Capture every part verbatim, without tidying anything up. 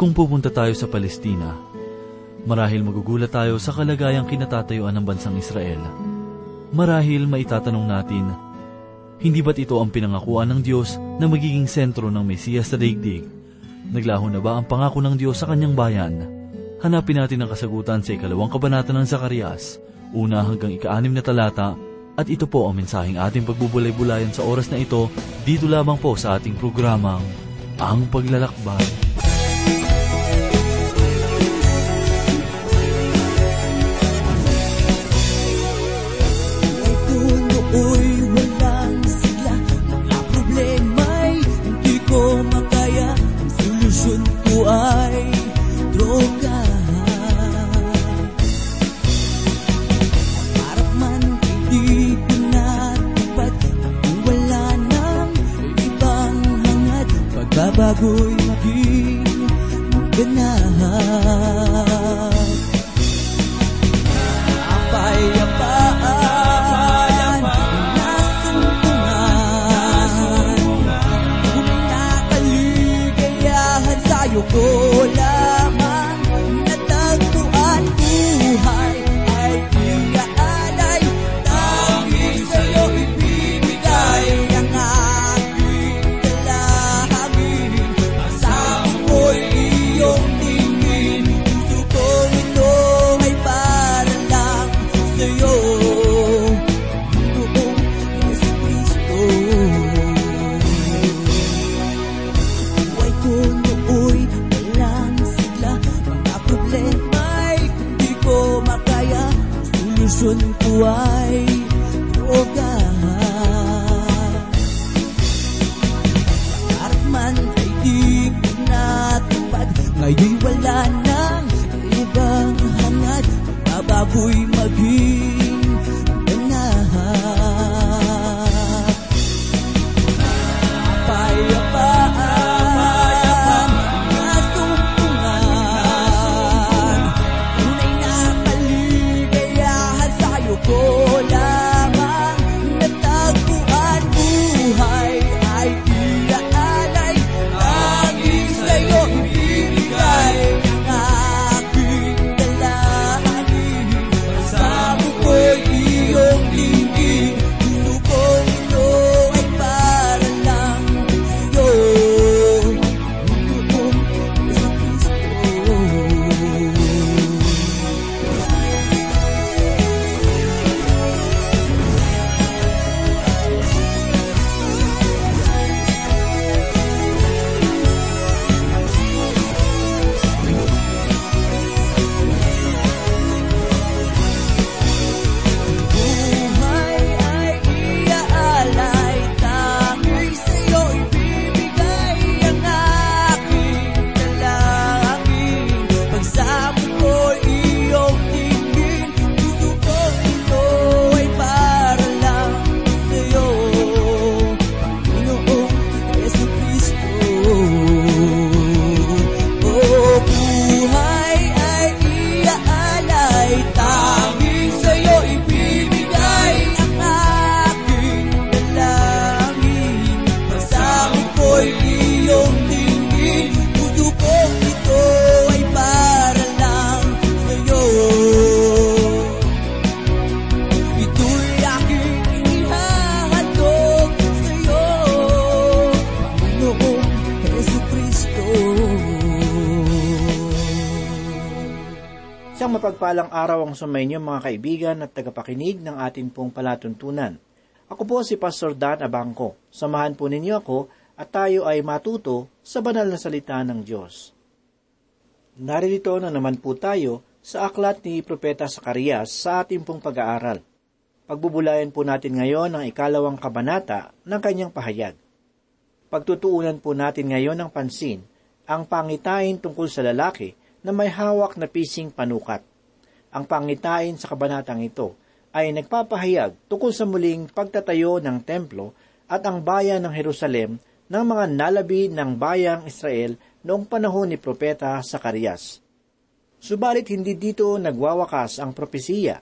Kung pupunta tayo sa Palestina, marahil magugulat tayo sa kalagayang kinatatayuan ng bansang Israel. Marahil maitatanong natin, hindi ba't ito ang pinangakuan ng Diyos na magiging sentro ng Mesiyas sa daigdig? Naglaho na ba ang pangako ng Diyos sa kanyang bayan? Hanapin natin ang kasagutan sa ikalawang kabanata ng Zacarias, una hanggang ikaanim na talata, at ito po ang mensaheng ating pagbubulay-bulayan sa oras na ito, dito lamang po sa ating programang Ang Paglalakbay. Bago'y maging ganap, kapayapaan, nasuntunan, kung nakaligayahan sa'yo ko lamang natagpuan, buhay ay iaalay, tanging sa'yo ibibigay ang ay program. At man ay di ko natupad, ngayon wala nang ibang hangad, magbabago'y maging ganap, kapayapaan. Pagpalang araw ang sumainyo mga kaibigan at tagapakinig ng atin pong palatuntunan. Ako po si Pastor Dan Abangco. Samahan po ninyo ako at tayo ay matuto sa banal na salita ng Diyos. Naririto na naman po tayo sa aklat ni Propeta Zacarias sa atin pong pag-aaral. Pagbubulayan po natin ngayon ang ikalawang kabanata ng kanyang pahayag. Pagtutuunan po natin ngayon ng pansin ang pangitain tungkol sa lalaki na may hawak na pising panukat. Ang pangitain sa kabanatang ito ay nagpapahayag tungkol sa muling pagtatayo ng templo at ang bayan ng Jerusalem ng mga nalabi ng bayang Israel noong panahon ni Propeta Zacarias. Subalit hindi dito nagwawakas ang propesiya.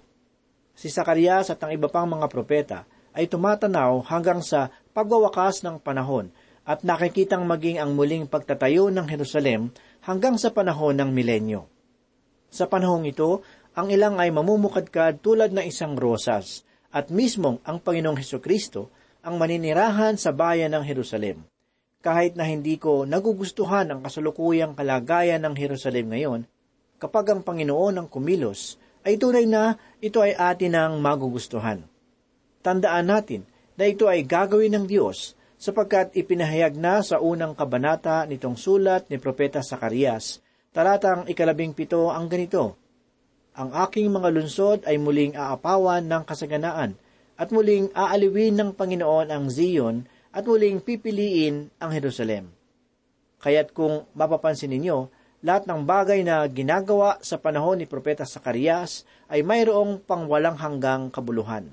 Si Zacarias at ang iba pang mga propeta ay tumatanaw hanggang sa pagwawakas ng panahon at nakikitang maging ang muling pagtatayo ng Jerusalem hanggang sa panahon ng milenyo. Sa panahong ito, ang ilang ay mamumukadkad tulad na isang rosas, at mismong ang Panginoong Hesukristo ang maninirahan sa bayan ng Jerusalem. Kahit na hindi ko nagugustuhan ang kasalukuyang kalagayan ng Jerusalem ngayon, kapag ang Panginoon ang kumilos, ay tunay na ito ay atin ang magugustuhan. Tandaan natin na ito ay gagawin ng Diyos, sapagkat ipinahayag na sa unang kabanata nitong sulat ni Propeta Zacarias, talatang ikalabing pito ang ganito, "Ang aking mga lungsod ay muling aapawan ng kasaganaan, at muling aaliwin ng Panginoon ang Zion, at muling pipiliin ang Jerusalem." Kaya't kung mapapansin ninyo, lahat ng bagay na ginagawa sa panahon ni Propeta Zacarias ay mayroong pangwalang hanggang kabuluhan.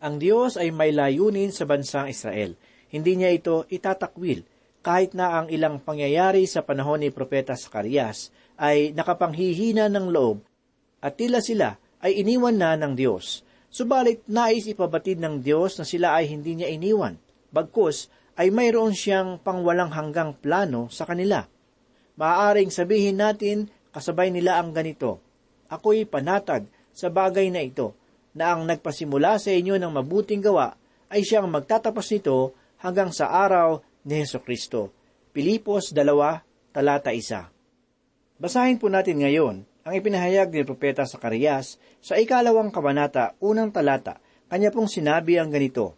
Ang Diyos ay may layunin sa bansang Israel. Hindi niya ito itatakwil, kahit na ang ilang pangyayari sa panahon ni Propeta Zacarias ay nakapanghihina ng loob at tila sila ay iniwan na ng Diyos. Subalit nais ipabatid ng Diyos na sila ay hindi niya iniwan, bagkus ay mayroon siyang pangwalang hanggang plano sa kanila. Maaaring sabihin natin kasabay nila ang ganito, "Ako'y panatag sa bagay na ito, na ang nagpasimula sa inyo ng mabuting gawa ay siyang magtatapos nito hanggang sa araw ni Hesukristo." Pilipos two, talata one. Basahin po natin ngayon ang ipinahayag ni Propeta Zacarias sa ikalawang kabanata, unang talata. Kanya pong sinabi ang ganito,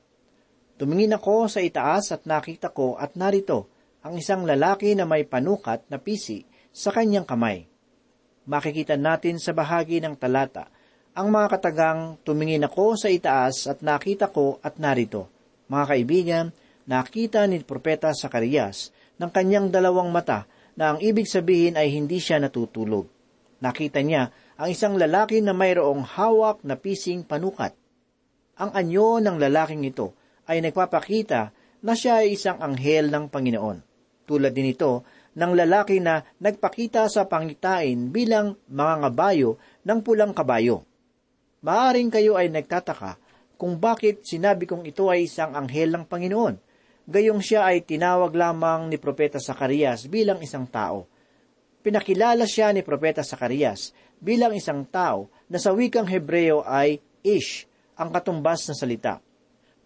"Tumingin ako sa itaas at nakita ko at narito ang isang lalaki na may panukat na pisi sa kanyang kamay." Makikita natin sa bahagi ng talata ang mga katagang "tumingin ako sa itaas at nakita ko at narito." Mga kaibigan, nakita ni Propeta Zacarias ng kanyang dalawang mata na ang ibig sabihin ay hindi siya natutulog. Nakita niya ang isang lalaki na mayroong hawak na pising panukat. Ang anyo ng lalaking ito ay nagpapakita na siya ay isang anghel ng Panginoon. Tulad din ito ng lalaki na nagpakita sa pangitain bilang mangangabayo ng pulang kabayo. Maaring kayo ay nagtataka kung bakit sinabi kong ito ay isang anghel ng Panginoon. Gayong siya ay tinawag lamang ni Propeta Zacarias bilang isang tao. Pinakilala siya ni Propeta Zacarias bilang isang tao na sa wikang Hebreo ay Ish, ang katumbas na salita.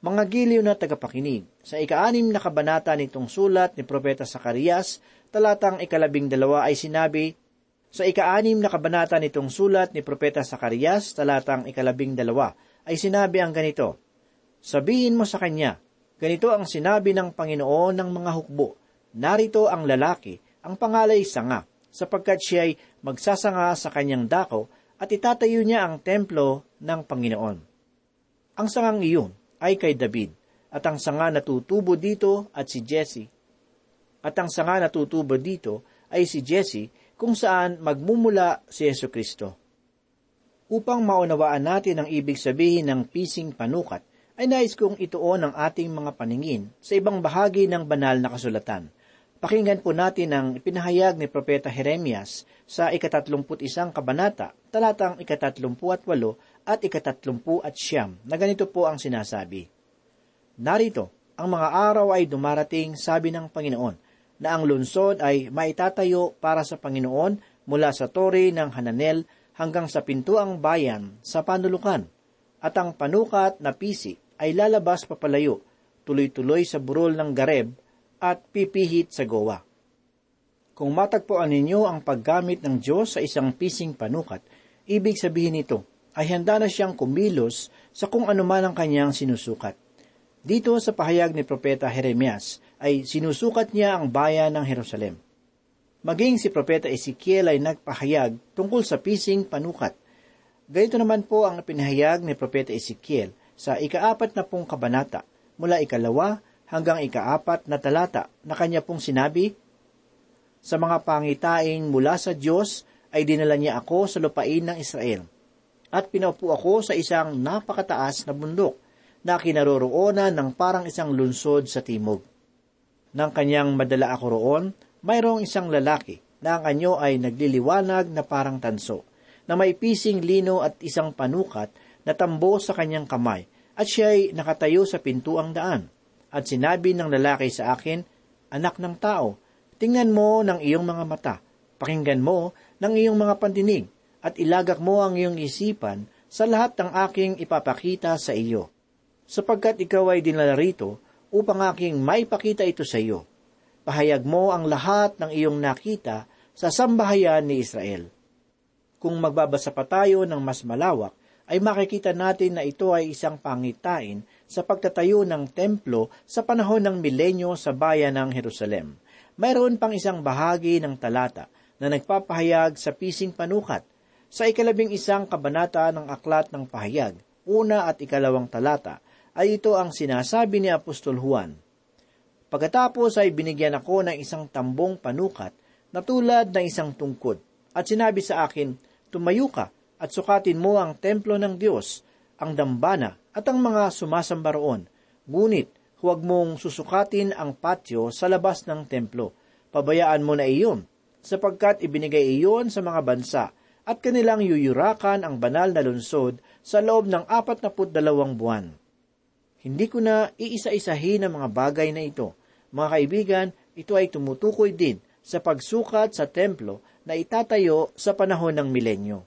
Mga giliw na tagapakinig, sa ika-anim na kabanata nitong sulat ni Propeta Zacarias, talatang ikalabing dalawa ay sinabi, sa ika-anim na kabanata nitong sulat ni Propeta Zacarias, talatang ikalabing dalawa, ay sinabi ang ganito, "Sabihin mo sa kanya, ganito ang sinabi ng Panginoon ng mga hukbo, narito ang lalaki, ang pangalay sanga, sapagkat siya ay magsasanga sa kanyang dako at itatayo niya ang templo ng Panginoon." Ang sangang iyon ay kay David, at ang sanga na tutubo dito at si Jesse. At ang sanga na tutubo dito ay si Jesse, kung saan magmumula si Hesukristo. Upang maunawaan natin ang ibig sabihin ng pising panukat, ay nais kong ituon ang ating mga paningin sa ibang bahagi ng banal na kasulatan. Pakinggan po natin ang pinahayag ni Propeta Jeremias sa ikatatlumput isang kabanata, talatang ikatatlumpu at walo at ikatatlumpu at siyam, na ganito po ang sinasabi. "Narito, ang mga araw ay dumarating, sabi ng Panginoon, na ang lungsod ay maitatayo para sa Panginoon mula sa tore ng Hananel hanggang sa pintuang bayan sa panulukan. At ang panukat na pisi ay lalabas papalayo, tuloy-tuloy sa burol ng Gareb, at pipihit sa Goa." Kung matagpuan ninyo ang paggamit ng Diyos sa isang pising panukat, ibig sabihin nito ay handa na siyang kumilos sa kung anuman ang kanyang sinusukat. Dito sa pahayag ni Propeta Jeremias ay sinusukat niya ang bayan ng Jerusalem. Maging si Propeta Ezekiel ay nagpahayag tungkol sa pising panukat. Ganito naman po ang pinahayag ni Propeta Ezekiel sa ikaapat na pong kabanata, mula ikalawa hanggang ikaapat na talata, na kanya pong sinabi, "Sa mga pangitain mula sa Diyos ay dinala niya ako sa lupain ng Israel, at pinaupo ako sa isang napakataas na bundok na kinaroroonan ng parang isang lungsod sa timog. Nang kanyang madala ako roon, mayroong isang lalaki na ang anyo ay nagliliwanag na parang tanso, na may pising lino at isang panukat na tambo sa kanyang kamay, at siya ay nakatayo sa pintuang daan. At sinabi ng lalaki sa akin, Anak ng tao, tingnan mo ng iyong mga mata, Pakinggan mo ng iyong mga pandinig at ilagak mo ang iyong isipan sa lahat ng aking ipapakita sa iyo, sapagkat ikaw ay dinala rito upang aking maipakita ito sa iyo. Pahayag mo ang lahat ng iyong nakita sa sambahayan ni Israel. Kung magbabasa pa tayo ng mas malawak, ay makikita natin na ito ay isang pangitain sa pagtatayo ng templo sa panahon ng milenyo sa bayan ng Jerusalem. Mayroon pang isang bahagi ng talata na nagpapahayag sa pising panukat. Sa ikalabing isang kabanata ng Aklat ng Pahayag, una at ikalawang talata, ay ito ang sinasabi ni Apostol Juan. Pagkatapos ay binigyan ako ng isang tambong panukat na tulad ng isang tungkod, at sinabi sa akin, tumayo ka at sukatin mo ang templo ng Diyos, ang dambana at ang mga sumasamba roon, ngunit huwag mong susukatin ang patio sa labas ng templo, pabayaan mo na iyon, sapagkat ibinigay iyon sa mga bansa, at kanilang yuyurakan ang banal na lungsod sa loob ng apat na dalawang buwan. Hindi ko na iisa-isahin ang mga bagay na ito. Mga kaibigan, ito ay tumutukoy din sa pagsukat sa templo na itatayo sa panahon ng milenyo.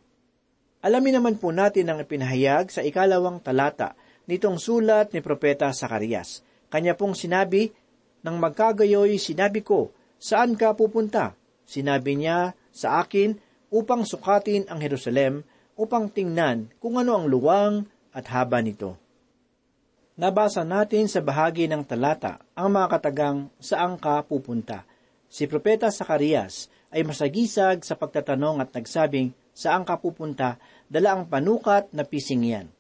Alamin naman po natin ang ipinahayag sa ikalawang talata nitong sulat ni Propeta Zacarias. Kanya pong sinabi, nang magkagayoy sinabi ko, saan ka pupunta? Sinabi niya sa akin, upang sukatin ang Jerusalem, upang tingnan kung ano ang luwang at haba nito. Nabasa natin sa bahagi ng talata ang mga katagang saan ka pupunta. Si Propeta Zacarias ay masagisag sa pagtatanong at nagsabing, saan ka pupunta, dala ang panukat na pising yan.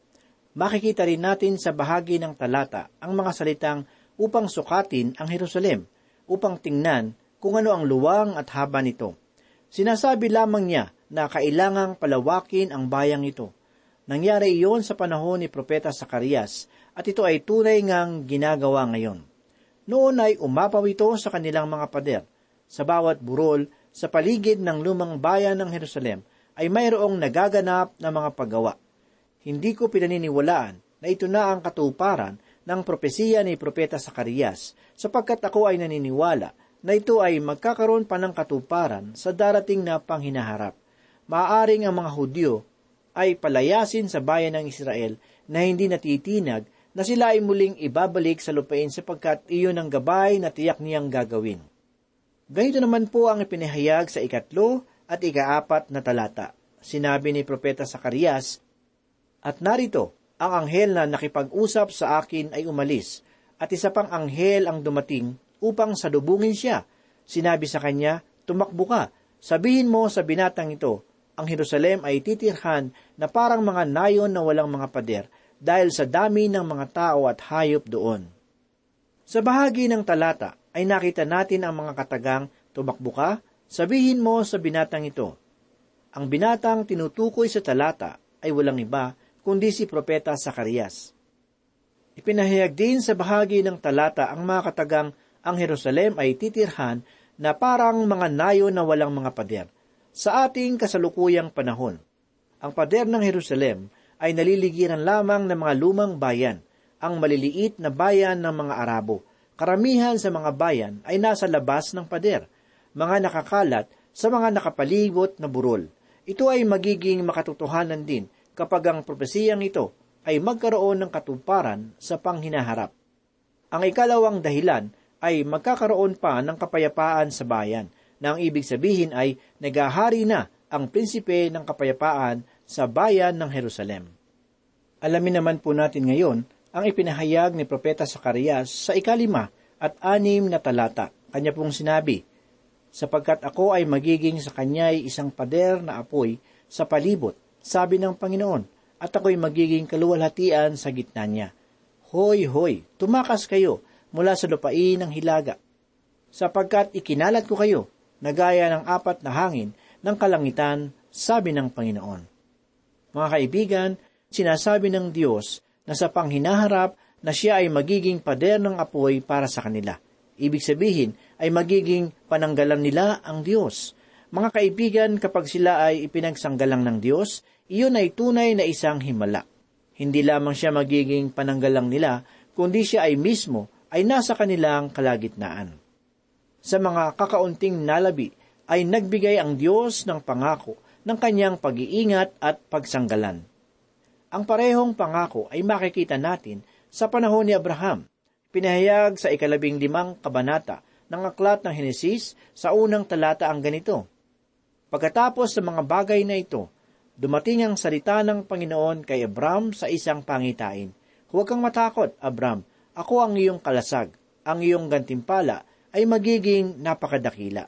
Makikita rin natin sa bahagi ng talata ang mga salitang upang sukatin ang Jerusalem, upang tingnan kung ano ang luwang at haba nito. Sinasabi lamang niya na kailangang palawakin ang bayang ito. Nangyari iyon sa panahon ni Propeta Zacarias at ito ay tunay ngang ginagawa ngayon. Noon ay umapaw ito sa kanilang mga pader. Sa bawat burol, sa paligid ng lumang bayan ng Jerusalem ay mayroong nagaganap na mga paggawa. Hindi ko pinaniniwalaan na ito na ang katuparan ng propesiya ni Propeta Zacarias sapagkat ako ay naniniwala na ito ay magkakaroon pa ng katuparan sa darating na panghinaharap. Maaaring ang mga Hudyo ay palayasin sa bayan ng Israel na hindi natitinag na sila ay muling ibabalik sa lupain sapagkat iyon ang gabay na tiyak niyang gagawin. Ganito naman po ang ipinahayag sa ikatlo at ikaapat na talata. Sinabi ni Propeta Zacarias, at narito, ang anghel na nakipag-usap sa akin ay umalis, at isa pang anghel ang dumating, upang sadubungin siya. Sinabi sa kanya, tumakbo ka, sabihin mo sa binatang ito, ang Jerusalem ay titirhan na parang mga nayon na walang mga pader, dahil sa dami ng mga tao at hayop doon. Sa bahagi ng talata, ay nakita natin ang mga katagang, tumakbo ka, sabihin mo sa binatang ito. Ang binatang tinutukoy sa talata, ay walang iba, kundi si Propeta Zacarias. Ipinahayag din sa bahagi ng talata ang mga katagang, ang Jerusalem ay titirhan na parang mga nayon na walang mga pader. Sa ating kasalukuyang panahon, ang pader ng Jerusalem ay naliligiran lamang ng mga lumang bayan, ang maliliit na bayan ng mga Arabo. Karamihan sa mga bayan ay nasa labas ng pader, mga nakakalat sa mga nakapalibot na burol. Ito ay magiging makatotohanan din kapag ang propesiyang ito ay magkaroon ng katuparan sa panghinaharap. Ang ikalawang dahilan ay magkakaroon pa ng kapayapaan sa bayan, na ang ibig sabihin ay nagahari na ang prinsipe ng kapayapaan sa bayan ng Jerusalem. Alamin naman po natin ngayon ang ipinahayag ni Propeta Zacarias sa ikalima at anim na talata. Kanya pong sinabi, sapagkat ako ay magiging sa kanya'y isang pader na apoy sa palibot, sabi ng Panginoon, at ako'y magiging kaluwalhatian sa gitna niya. Hoy, hoy, tumakas kayo, mula sa lupain ng hilaga, sapagkat ikinalat ko kayo na gaya ng apat na hangin ng kalangitan, sabi ng Panginoon. Mga kaibigan, sinasabi ng Diyos na sa panghinaharap na siya ay magiging pader ng apoy para sa kanila. Ibig sabihin ay magiging pananggalan nila ang Diyos. Mga kaibigan, kapag sila ay ipinagsanggalang ng Diyos, iyon ay tunay na isang himala. Hindi lamang siya magiging pananggalang nila, kundi siya ay mismo ay nasa kanilang kalagitnaan. Sa mga kakaunting nalabi ay nagbigay ang Diyos ng pangako ng kanyang pag-iingat at pagsanggalan. Ang parehong pangako ay makikita natin sa panahon ni Abraham, pinahayag sa ikalabing limang kabanata ng aklat ng Henesis sa unang talata ang ganito. Pagkatapos sa mga bagay na ito, dumating ang salita ng Panginoon kay Abram sa isang pangitain. Huwag kang matakot, Abram. Ako ang iyong kalasag. Ang iyong gantimpala ay magiging napakadakila.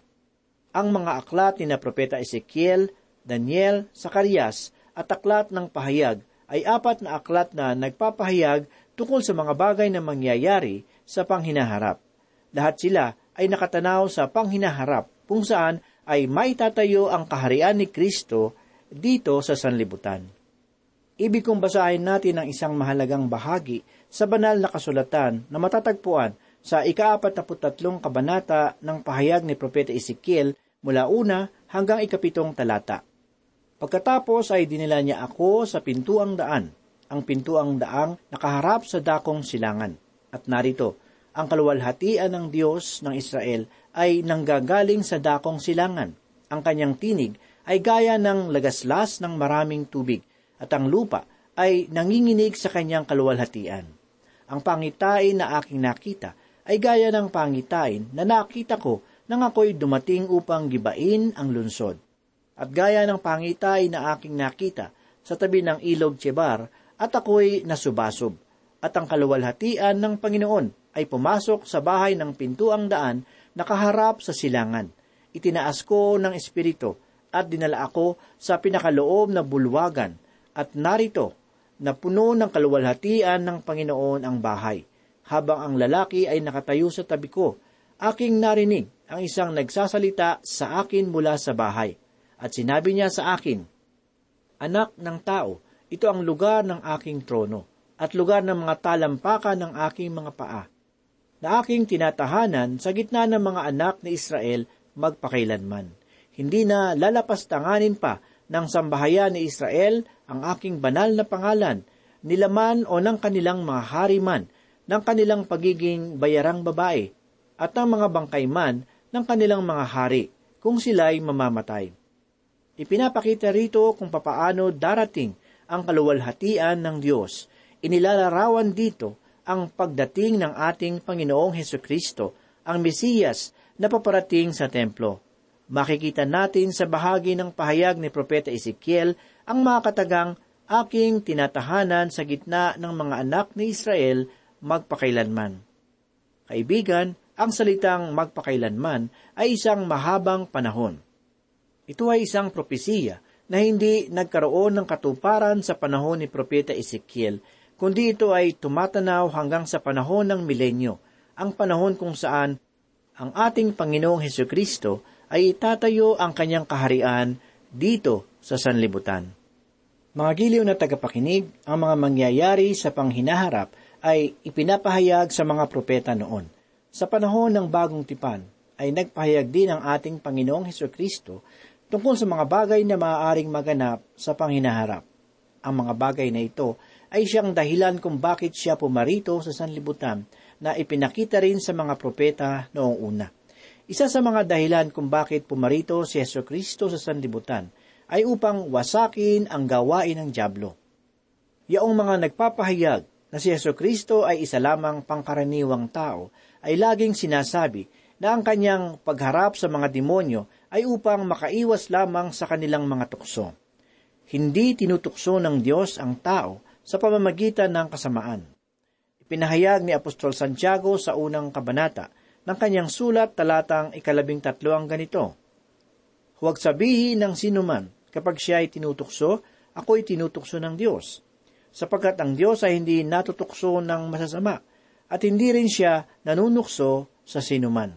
Ang mga aklat ni na Propeta Ezekiel, Daniel, Zacarias at aklat ng pahayag ay apat na aklat na nagpapahayag tungkol sa mga bagay na mangyayari sa panghinaharap. Lahat sila ay nakatanaw sa panghinaharap kung saan ay maitatayo ang kaharian ni Kristo dito sa sanlibutan. Ibig kong basahin natin ang isang mahalagang bahagi sa banal na kasulatan na matatagpuan sa ika-apatnapu't tatlong kabanata ng pahayag ni Propeta Ezekiel mula una hanggang ikapitong talata. Pagkatapos ay dinala niya ako sa pintuang daan, ang pintuang daang nakaharap sa dakong silangan. At narito, ang kaluwalhatian ng Diyos ng Israel ay nanggagaling sa dakong silangan. Ang kanyang tinig ay gaya ng lagaslas ng maraming tubig, at ang lupa ay nanginginig sa kanyang kaluwalhatian. Ang pangitain na aking nakita ay gaya ng pangitain na nakita ko nang ako'y dumating upang gibain ang lungsod. At gaya ng pangitain na aking nakita sa tabi ng ilog Chebar, at ako'y nasubasob. At ang kaluwalhatian ng Panginoon ay pumasok sa bahay ng pintuang daan nakaharap sa silangan. Itinaas ko ng espiritu, at dinala ako sa pinakaloob na bulwagan, at narito, napuno ng kaluwalhatian ng Panginoon ang bahay. Habang ang lalaki ay nakatayo sa tabi ko, aking narinig ang isang nagsasalita sa akin mula sa bahay, at sinabi niya sa akin, Anak ng tao, ito ang lugar ng aking trono, at lugar ng mga talampakan ng aking mga paa, na aking tinatahanan sa gitna ng mga anak ni Israel magpakailanman. Hindi na lalapastanganin pa ng sambahayan ni Israel ang aking banal na pangalan, nilaman o ng kanilang mga hari man, ng kanilang pagiging bayarang babae, at ng mga bangkay man ng kanilang mga hari, kung sila'y mamamatay. Ipinapakita rito kung papaano darating ang kaluwalhatian ng Diyos. Inilalarawan dito ang pagdating ng ating Panginoong Hesukristo, ang Mesiyas na paparating sa templo. Makikita natin sa bahagi ng pahayag ni Propeta Ezekiel ang mga katagang aking tinatahanan sa gitna ng mga anak ni Israel magpakailanman. Kaibigan, ang salitang magpakailanman ay isang mahabang panahon. Ito ay isang propesiya na hindi nagkaroon ng katuparan sa panahon ni Propeta Ezekiel, kundi ito ay tumatanaw hanggang sa panahon ng milenyo, ang panahon kung saan ang ating Panginoong Hesukristo ay itatayo ang kanyang kaharian dito sa sanlibutan. Mga giliw na tagapakinig, ang mga mangyayari sa panghinaharap ay ipinapahayag sa mga propeta noon. Sa panahon ng Bagong Tipan, ay nagpahayag din ang ating Panginoong Hesukristo tungkol sa mga bagay na maaaring maganap sa panghinaharap. Ang mga bagay na ito ay siyang dahilan kung bakit siya pumarito sa sanlibutan na ipinakita rin sa mga propeta noong una. Isa sa mga dahilan kung bakit pumarito si Jesucristo sa sanlibutan ay upang wasakin ang gawain ng dyablo. Yaong mga nagpapahayag na si Jesucristo ay isa lamang pangkaraniwang tao ay laging sinasabi na ang kanyang pagharap sa mga demonyo ay upang makaiwas lamang sa kanilang mga tukso. Hindi tinutukso ng Diyos ang tao sa pamamagitan ng kasamaan. Ipinahayag ni Apostol Santiago sa unang kabanata ng kanyang sulat talatang ikalabing tatlo ang ganito. Huwag sabihin ng sinuman, kapag siya ay tinutukso, ako'y tinutukso ng Diyos, sapagkat ang Diyos ay hindi natutukso ng masasama, at hindi rin siya nanunukso sa sinuman.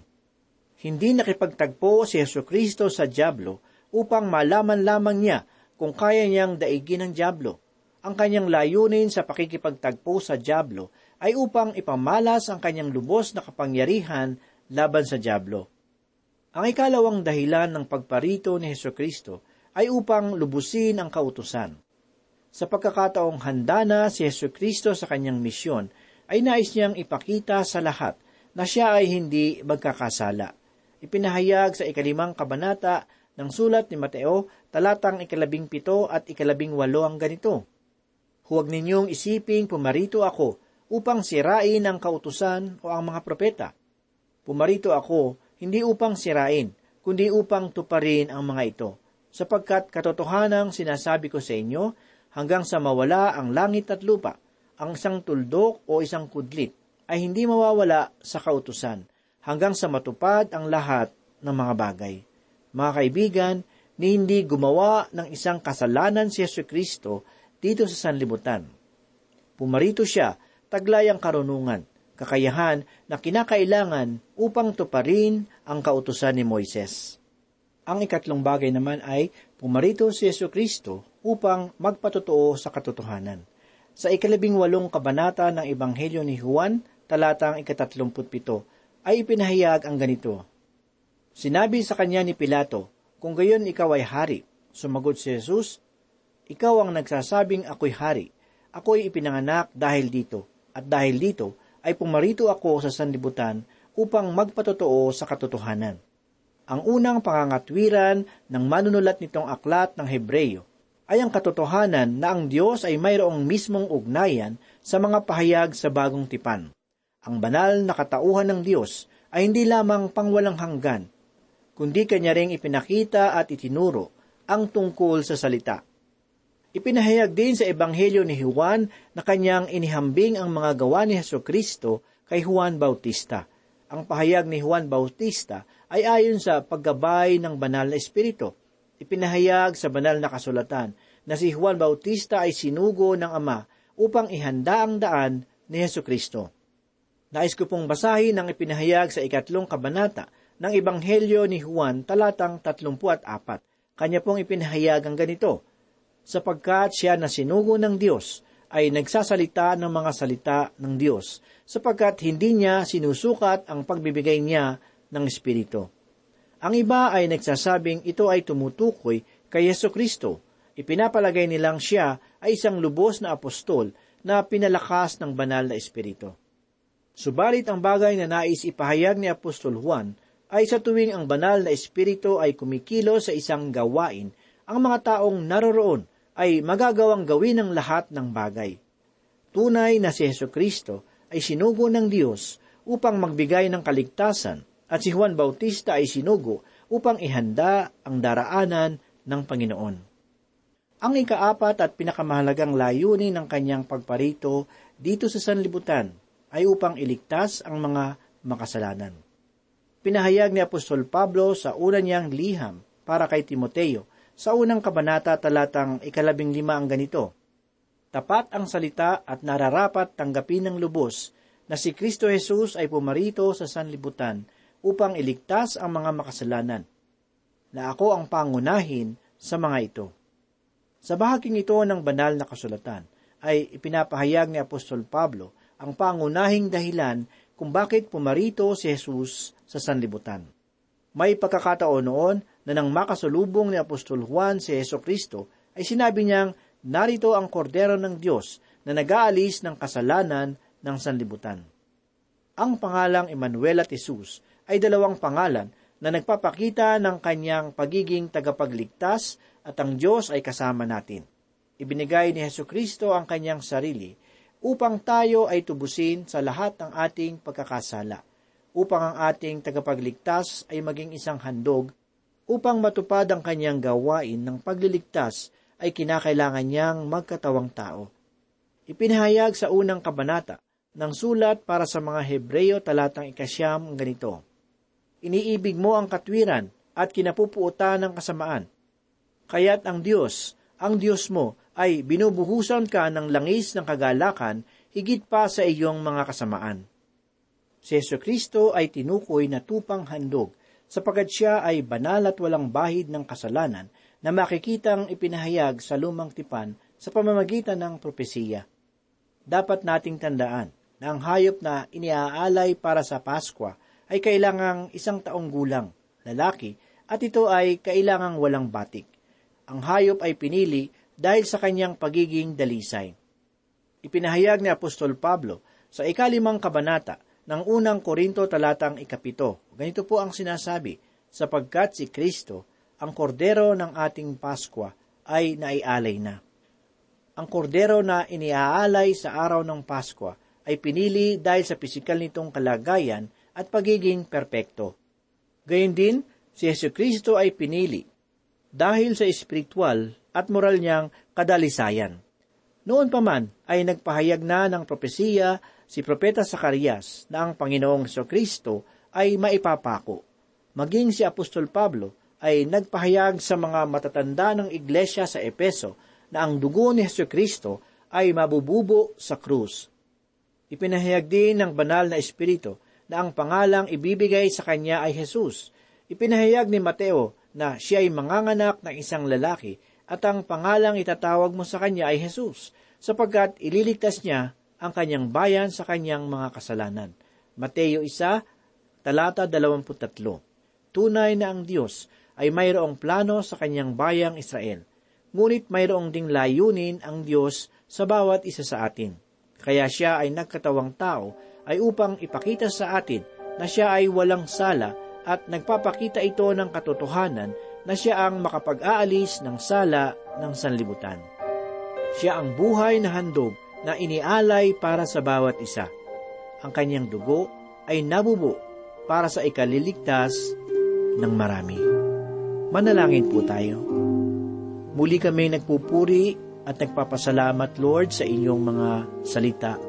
Hindi nakipagtagpo si Jesucristo sa dyablo upang malaman lamang niya kung kaya niyang daigin ang dyablo. Ang kanyang layunin sa pakikipagtagpo sa dyablo ay upang ipamalas ang kanyang lubos na kapangyarihan laban sa dyablo. Ang ikalawang dahilan ng pagparito ni Hesukristo ay upang lubusin ang kautusan. Sa pagkakataong handa na si Hesukristo sa kanyang misyon, ay nais niyang ipakita sa lahat na siya ay hindi magkakasala. ipinahayag sa ikalimang kabanata ng sulat ni Mateo, talatang ikalabing pito at ikalabing walo ang ganito. Huwag ninyong isiping pumarito ako upang sirain ang kautusan o ang mga propeta. Pumarito ako hindi upang sirain, kundi upang tuparin ang mga ito, sapagkat katotohanang sinasabi ko sa inyo, hanggang sa mawala ang langit at lupa, ang isang tuldok o isang kudlit ay hindi mawawala sa kautusan, hanggang sa matupad ang lahat ng mga bagay. Mga kaibigan, ni hindi gumawa ng isang kasalanan si Jesucristo dito sa sanlibutan. Pumarito siya, taglay ang karunungan, kakayahan na kinakailangan upang tuparin ang kautusan ni Moises. Ang ikatlong bagay naman ay pumarito si Jesucristo upang magpatotoo sa katotohanan. Sa ikalabing walong kabanata ng Ebanghelyo ni Juan, talatang ikatatlumput pito, ay ipinahayag ang ganito. Sinabi sa kanya ni Pilato, kung gayon ikaw ay hari. Sumagot si Jesus, ikaw ang nagsasabing ako'y hari. Ako'y ipinanganak dahil dito, at dahil dito ay pumarito ako sa sanlibutan upang magpatotoo sa katotohanan. Ang unang pangangatwiran ng manunulat nitong aklat ng Hebreyo ay ang katotohanan na ang Diyos ay mayroong mismong ugnayan sa mga pahayag sa bagong tipan. Ang banal na katauhan ng Diyos ay hindi lamang pangwalang hanggan, kundi kanya ring ipinakita at itinuro ang tungkol sa salita. Ipinahayag din sa Ebanghelyo ni Juan na kanyang inihambing ang mga gawa ni Hesukristo kay Juan Bautista. Ang pahayag ni Juan Bautista ay ayon sa paggabay ng banal na espiritu. Ipinahayag sa banal na kasulatan na si Juan Bautista ay sinugo ng Ama upang ihanda ang daan ni Hesukristo. Nais ko pong basahin ang ipinahayag sa ikatlong kabanata ng Ebanghelyo ni Juan talatang tatlumpuat apat. Kanya pong ipinahayag ang ganito, sapagkat siya na sinugo ng Diyos ay nagsasalita ng mga salita ng Diyos, sapagkat hindi niya sinusukat ang pagbibigay niya ng Espiritu. Ang iba ay nagsasabing ito ay tumutukoy kay Hesukristo. Ipinapalagay nilang siya ay isang lubos na apostol na pinalakas ng banal na espiritu. Subalit ang bagay na nais ipahayag ni Apostol Juan ay sa tuwing ang banal na espiritu ay kumikilo sa isang gawain, ang mga taong naroroon ay magagawang gawin ang lahat ng bagay. Tunay na si Hesukristo ay sinugo ng Diyos upang magbigay ng kaligtasan, at si Juan Bautista ay sinugo upang ihanda ang daraanan ng Panginoon. Ang ikaapat at pinakamahalagang layunin ng kanyang pagparito dito sa sanlibutan ay upang iligtas ang mga makasalanan. Pinahayag ni Apostol Pablo sa una niyang liham para kay Timoteo, sa unang kabanata talatang ikalabing lima ang ganito, tapat ang salita at nararapat tanggapin ng lubos na si Kristo Jesus ay pumarito sa sanlibutan upang iligtas ang mga makasalanan, na ako ang pangunahin sa mga ito. Sa bahaging ito ng banal na kasulatan, ay ipinapahayag ni Apostol Pablo ang pangunahing dahilan kung bakit pumarito si Jesus sa sanlibutan. May pagkakataon noon na nang makasalubong ni Apostol Juan si Hesukristo, ay sinabi niyang, narito ang kordero ng Diyos na nag-aalis ng kasalanan ng sanlibutan. Ang pangalang Emmanuel at Hesus ay dalawang pangalan na nagpapakita ng kanyang pagiging tagapagligtas at ang Diyos ay kasama natin. Ibinigay ni Hesukristo ang kanyang sarili upang tayo ay tubusin sa lahat ng ating pagkakasala, upang ang ating tagapagligtas ay maging isang handog, upang matupad ang kanyang gawain ng pagliligtas ay kinakailangan niyang magkatawang tao. Ipinahayag sa unang kabanata ng sulat para sa mga Hebreyo talatang ikasyam ganito, iniibig mo ang katwiran at kinapupuutan ng kasamaan. Kaya't ang Diyos, ang Diyos mo, ay binubuhusan ka ng langis ng kagalakan higit pa sa iyong mga kasamaan. Si Hesukristo ay tinukoy na tupang handog, sapagkat siya ay banal at walang bahid ng kasalanan na makikitang ipinahayag sa lumang tipan sa pamamagitan ng propesiya. Dapat nating tandaan na ang hayop na iniaalay para sa Paskwa ay kailangang isang taong gulang, lalaki, at ito ay kailangang walang batik. Ang hayop ay pinili dahil sa kanyang pagiging dalisay. Ipinahayag ni Apostol Pablo sa ikalimang kabanata ng unang Korinto talatang ikapito. Ganito po ang sinasabi, sapagkat si Kristo, ang kordero ng ating Paskwa, ay naialay na. Ang kordero na iniaalay sa araw ng Paskwa ay pinili dahil sa pisikal nitong kalagayan at pagiging perpekto. Gayon din, si Hesukristo ay pinili dahil sa espiritual at moral niyang kadalisayan. Noon pa man ay nagpahayag na ng propesiya si Propeta Zacarias na ang Panginoong Jesucristo ay maipapako. Maging si Apostol Pablo ay nagpahayag sa mga matatanda ng iglesia sa Epeso na ang dugo ni Jesucristo ay mabububo sa krus. Ipinahayag din ng banal na espiritu na ang pangalang ibibigay sa kanya ay Hesus. Ipinahayag ni Mateo na siya ay manganganak ng isang lalaki at ang pangalang itatawag mo sa kanya ay Hesus, sapagkat ililigtas niya ang kanyang bayan sa kanyang mga kasalanan. Mateo isa, talata dalawampu't tatlo. Tunay na ang Diyos ay mayroong plano sa kanyang bayang Israel, ngunit mayroong ding layunin ang Diyos sa bawat isa sa atin. Kaya siya ay nagkatawang tao ay upang ipakita sa atin na siya ay walang sala at nagpapakita ito ng katotohanan na siya ang makapag-aalis ng sala ng sanlibutan. Siya ang buhay na handog na inialay para sa bawat isa. Ang kanyang dugo ay nabubo para sa ikaliligtas ng marami. Manalangin po tayo. Muli kami nagpupuri at nagpapasalamat, Lord, sa inyong mga salita.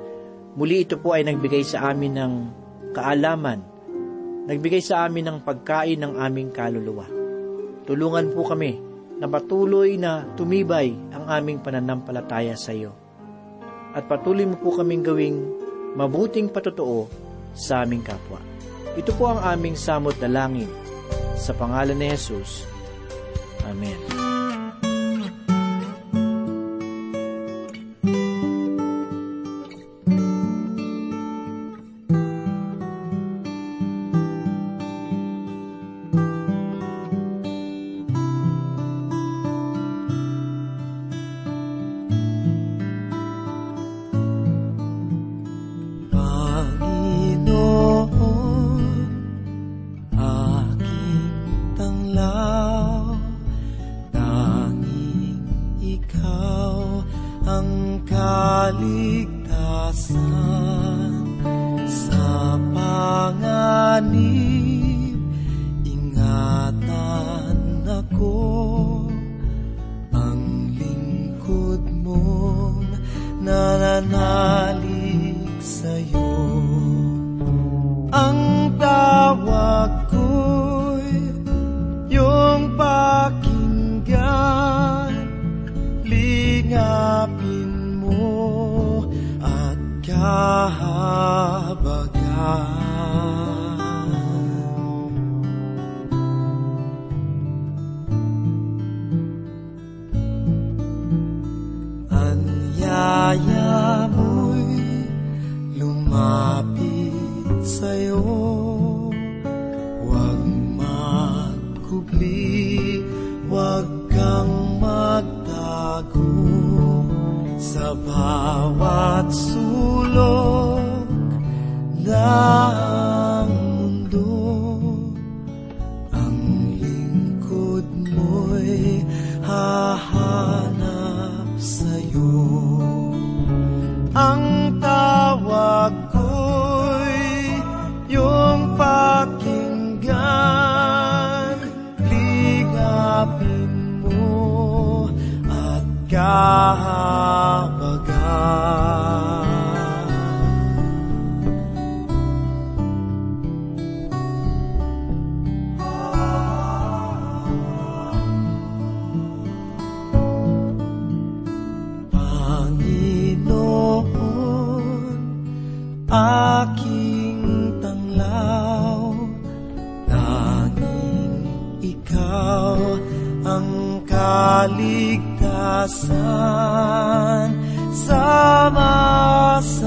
Muli ito po ay nagbigay sa amin ng kaalaman, nagbigay sa amin ng pagkain ng aming kaluluwa. Tulungan po kami na patuloy na tumibay ang aming pananampalataya sa iyo. At patuloy mo po kaming gawing mabuting patotoo sa aming kapwa. Ito po ang aming samot na langin. Sa pangalan ni Hesus. Amen. Kaya mo'y lumapit sa'yo, huwag magkupli, huwag kang magtago sa bawat sulok ng mundo. Ang lingkod mo'y hahanap sa'yo. Ang tawag ko'y iyong pakinggan, ligapin mo at kahabagan. Panginoon, aking tanglaw, tanging ikaw ang kaligtasan sa mas